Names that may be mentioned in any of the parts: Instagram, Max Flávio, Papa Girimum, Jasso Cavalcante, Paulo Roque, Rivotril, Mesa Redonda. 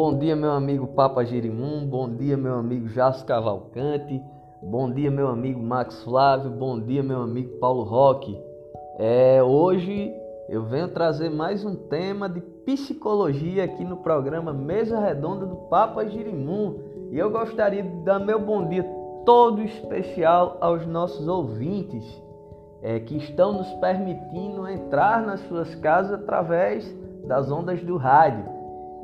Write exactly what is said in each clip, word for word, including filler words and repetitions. Bom dia, meu amigo Papa Girimum, bom dia, meu amigo Jasso Cavalcante, bom dia, meu amigo Max Flávio, bom dia, meu amigo Paulo Roque. É, hoje eu venho trazer mais um tema de psicologia aqui no programa Mesa Redonda do Papa Girimum. E eu gostaria de dar meu bom dia todo especial aos nossos ouvintes é, que estão nos permitindo entrar nas suas casas através das ondas do rádio.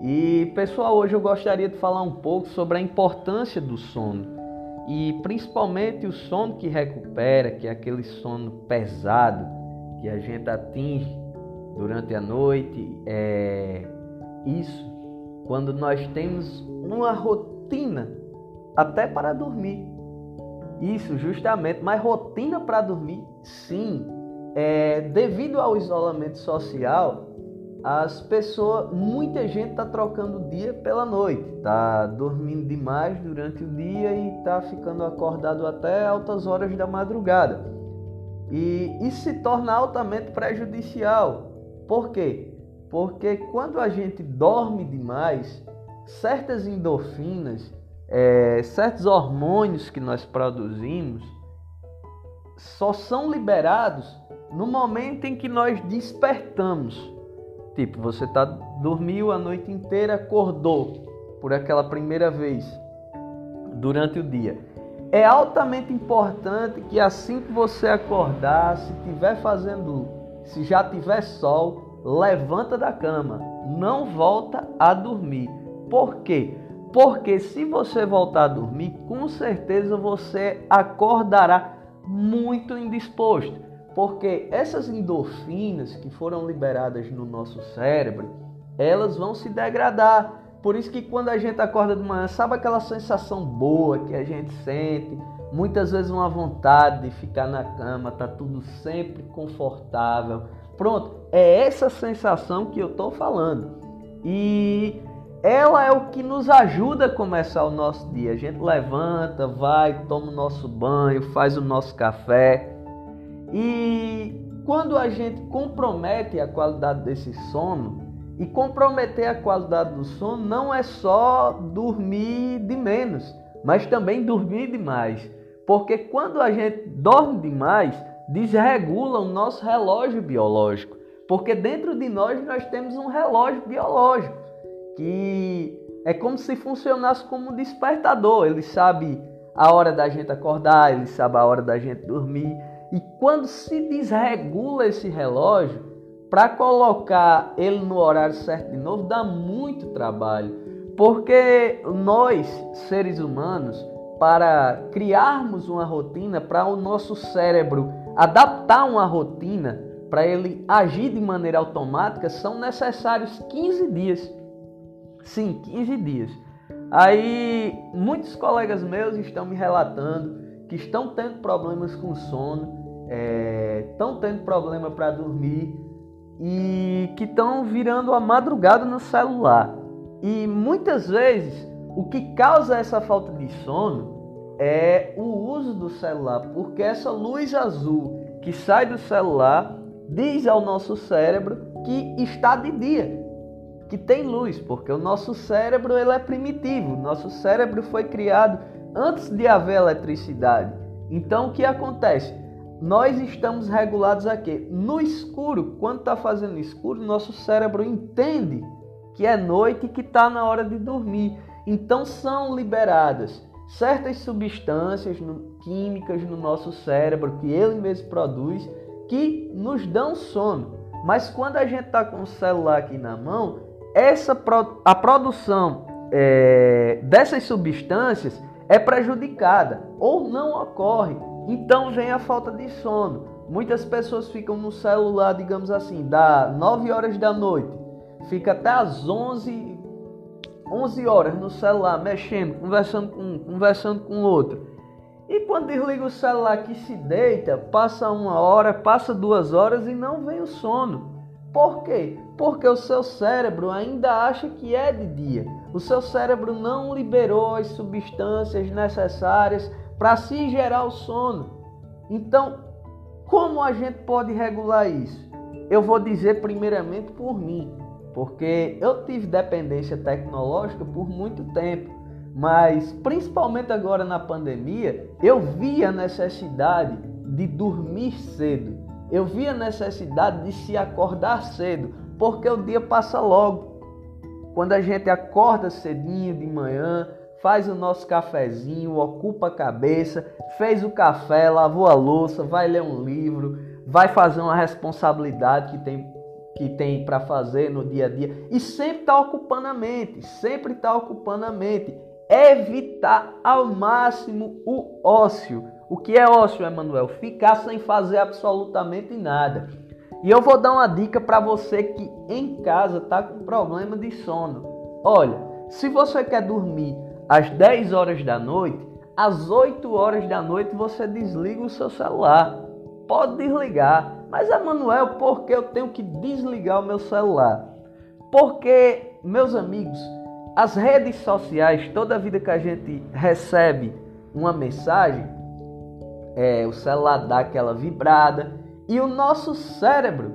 E pessoal, hoje eu gostaria de falar um pouco sobre a importância do sono e principalmente o sono que recupera, que é aquele sono pesado que a gente atinge durante a noite. É isso quando nós temos uma rotina até para dormir. Isso justamente, mas rotina para dormir, sim. É, devido ao isolamento social, as pessoas, muita gente está trocando o dia pela noite, está dormindo demais durante o dia e está ficando acordado até altas horas da madrugada. E isso se torna altamente prejudicial. Por quê? Porque quando a gente dorme demais, certas endorfinas, é, certos hormônios que nós produzimos só são liberados no momento em que nós despertamos. Tipo, você tá, dormiu a noite inteira, acordou por aquela primeira vez durante o dia. É altamente importante que assim que você acordar, se tiver fazendo, se já tiver sol, levanta da cama. Não volta a dormir. Por quê? Porque se você voltar a dormir, com certeza você acordará muito indisposto. Porque essas endorfinas que foram liberadas no nosso cérebro, elas vão se degradar. Por isso que quando a gente acorda de manhã, sabe aquela sensação boa que a gente sente? Muitas vezes uma vontade de ficar na cama, tá tudo sempre confortável. Pronto, é essa sensação que eu tô falando. E ela é o que nos ajuda a começar o nosso dia. A gente levanta, vai, toma o nosso banho, faz o nosso café. E quando a gente compromete a qualidade desse sono, e comprometer a qualidade do sono não é só dormir de menos, mas também dormir demais. Porque quando a gente dorme demais, desregula o nosso relógio biológico. Porque dentro de nós, nós temos um relógio biológico, que é como se funcionasse como um despertador. Ele sabe a hora da gente acordar, ele sabe a hora da gente dormir. E quando se desregula esse relógio, para colocar ele no horário certo de novo, dá muito trabalho. Porque nós, seres humanos, para criarmos uma rotina, para o nosso cérebro adaptar uma rotina, para ele agir de maneira automática, são necessários quinze dias. Sim, quinze dias. Aí, muitos colegas meus estão me relatando que estão tendo problemas com sono, É, estão tendo problema para dormir e que estão virando a madrugada no celular. E muitas vezes o que causa essa falta de sono é o uso do celular, porque essa luz azul que sai do celular diz ao nosso cérebro que está de dia, que tem luz, porque o nosso cérebro ele é primitivo, o nosso cérebro foi criado antes de haver eletricidade. Então o que acontece? Nós estamos regulados aqui no escuro. Quando está fazendo escuro, nosso cérebro entende que é noite e que está na hora de dormir. Então são liberadas certas substâncias no, químicas no nosso cérebro que ele mesmo produz, que nos dão sono. Mas quando a gente está com o celular aqui na mão, essa pro, a produção é, dessas substâncias é prejudicada ou não ocorre. Então vem a falta de sono. Muitas pessoas ficam no celular, digamos assim, das nove horas da noite, fica até as onze horas no celular, mexendo, conversando com um, conversando com o outro. E quando desliga o celular que se deita, passa uma hora, passa duas horas e não vem o sono. Por quê? Porque o seu cérebro ainda acha que é de dia. O seu cérebro não liberou as substâncias necessárias para se gerar o sono. Então, como a gente pode regular isso? Eu vou dizer primeiramente por mim. porque eu tive dependência tecnológica por muito tempo, mas principalmente agora na pandemia, eu vi a necessidade de dormir cedo, eu vi a necessidade de se acordar cedo, porque o dia passa logo. Quando a gente acorda cedinho de manhã, faz o nosso cafezinho, ocupa a cabeça, fez o café, lavou a louça, vai ler um livro, vai fazer uma responsabilidade que tem, que tem para fazer no dia a dia. E sempre está ocupando a mente, sempre está ocupando a mente. Evitar ao máximo o ócio. O que é ócio, Emanuel? Ficar sem fazer absolutamente nada. E eu vou dar uma dica para você que em casa está com problema de sono. Olha, se você quer dormir às dez horas da noite, às oito horas da noite você desliga o seu celular. Pode desligar. Mas, Emanuel, por que eu tenho que desligar o meu celular? Porque, meus amigos, as redes sociais, toda vida que a gente recebe uma mensagem, é, o celular dá aquela vibrada e o nosso cérebro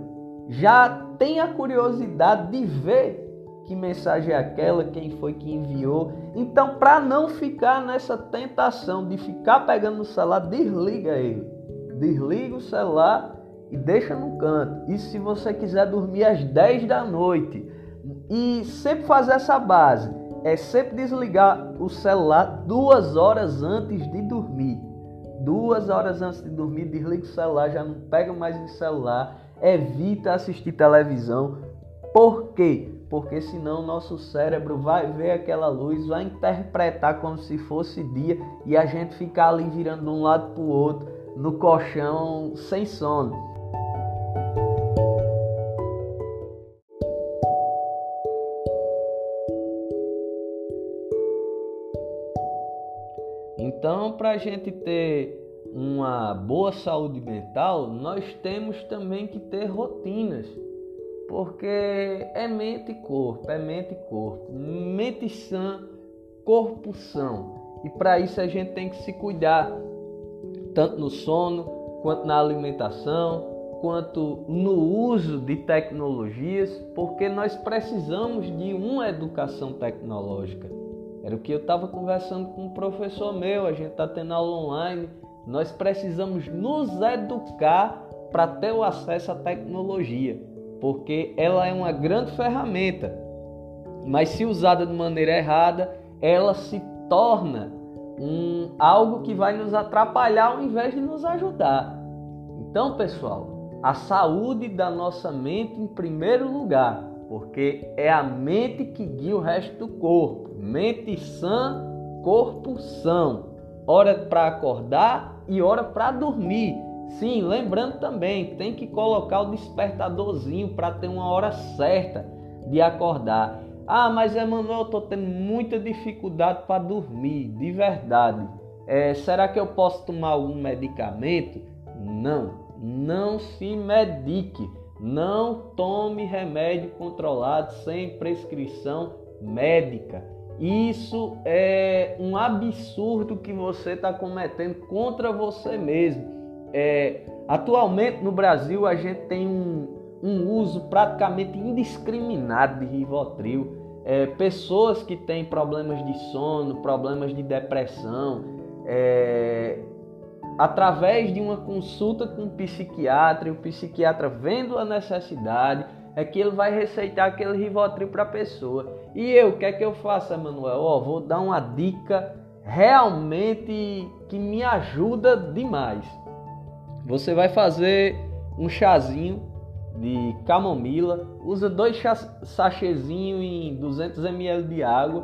já tem a curiosidade de ver que mensagem é aquela, quem foi que enviou. Então, para não ficar nessa tentação de ficar pegando o celular, desliga ele. Desliga o celular e deixa no canto. E se você quiser dormir às dez da noite, e sempre fazer essa base, é sempre desligar o celular duas horas antes de dormir. Duas horas antes de dormir, desliga o celular, já não pega mais o celular, evita assistir televisão. Por quê? Porque senão o nosso cérebro vai ver aquela luz, vai interpretar como se fosse dia e a gente fica ali virando de um lado para o outro, no colchão, sem sono. Então, para a gente ter uma boa saúde mental, nós temos também que ter rotinas. Porque é mente e corpo, é mente e corpo, mente sã, corpo são. E para isso a gente tem que se cuidar, tanto no sono, quanto na alimentação, quanto no uso de tecnologias, porque nós precisamos de uma educação tecnológica. Era o que eu estava conversando com um professor meu, a gente está tendo aula online, nós precisamos nos educar para ter o acesso à tecnologia. Porque ela é uma grande ferramenta, mas se usada de maneira errada, ela se torna um, algo que vai nos atrapalhar ao invés de nos ajudar. Então, pessoal, a saúde da nossa mente em primeiro lugar, porque é a mente que guia o resto do corpo. Mente sã, corpo são. Hora para acordar e hora para dormir. Sim, lembrando também, tem que colocar o despertadorzinho para ter uma hora certa de acordar. Ah, mas Emanuel, eu estou tendo muita dificuldade para dormir, de verdade. É, será que eu posso tomar algum medicamento? Não, não se medique. Não tome remédio controlado sem prescrição médica. Isso é um absurdo que você está cometendo contra você mesmo. É, atualmente no Brasil a gente tem um, um uso praticamente indiscriminado de Rivotril. É, pessoas que têm problemas de sono, problemas de depressão, é, através de uma consulta com um psiquiatra, e o psiquiatra vendo a necessidade, é que ele vai receitar aquele Rivotril para a pessoa. E eu, o que é que eu faço, Emanuel? Oh, vou dar uma dica realmente que me ajuda demais. Você vai fazer um chazinho de camomila, usa dois sachêzinhos em duzentos mililitros de água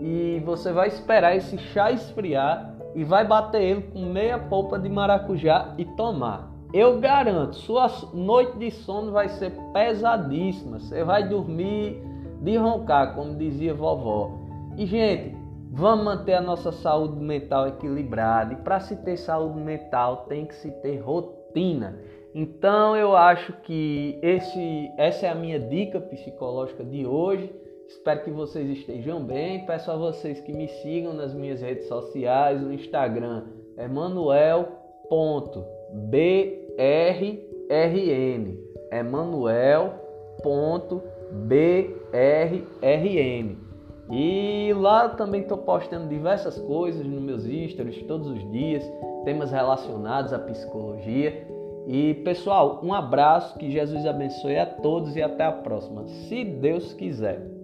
e você vai esperar esse chá esfriar e vai bater ele com meia polpa de maracujá e tomar. Eu garanto, sua noite de sono vai ser pesadíssima, você vai dormir de roncar, como dizia vovó. E gente, vamos manter a nossa saúde mental equilibrada. E para se ter saúde mental, tem que se ter rotina. Então, eu acho que esse, essa é a minha dica psicológica de hoje. Espero que vocês estejam bem. Peço a vocês que me sigam nas minhas redes sociais. No Instagram, emanuel ponto b r r n. emanuel ponto b r r n. Max Flávio ponto B R R N. E lá também estou postando diversas coisas nos meus stories todos os dias, temas relacionados à psicologia. E pessoal, um abraço, que Jesus abençoe a todos e até a próxima, se Deus quiser.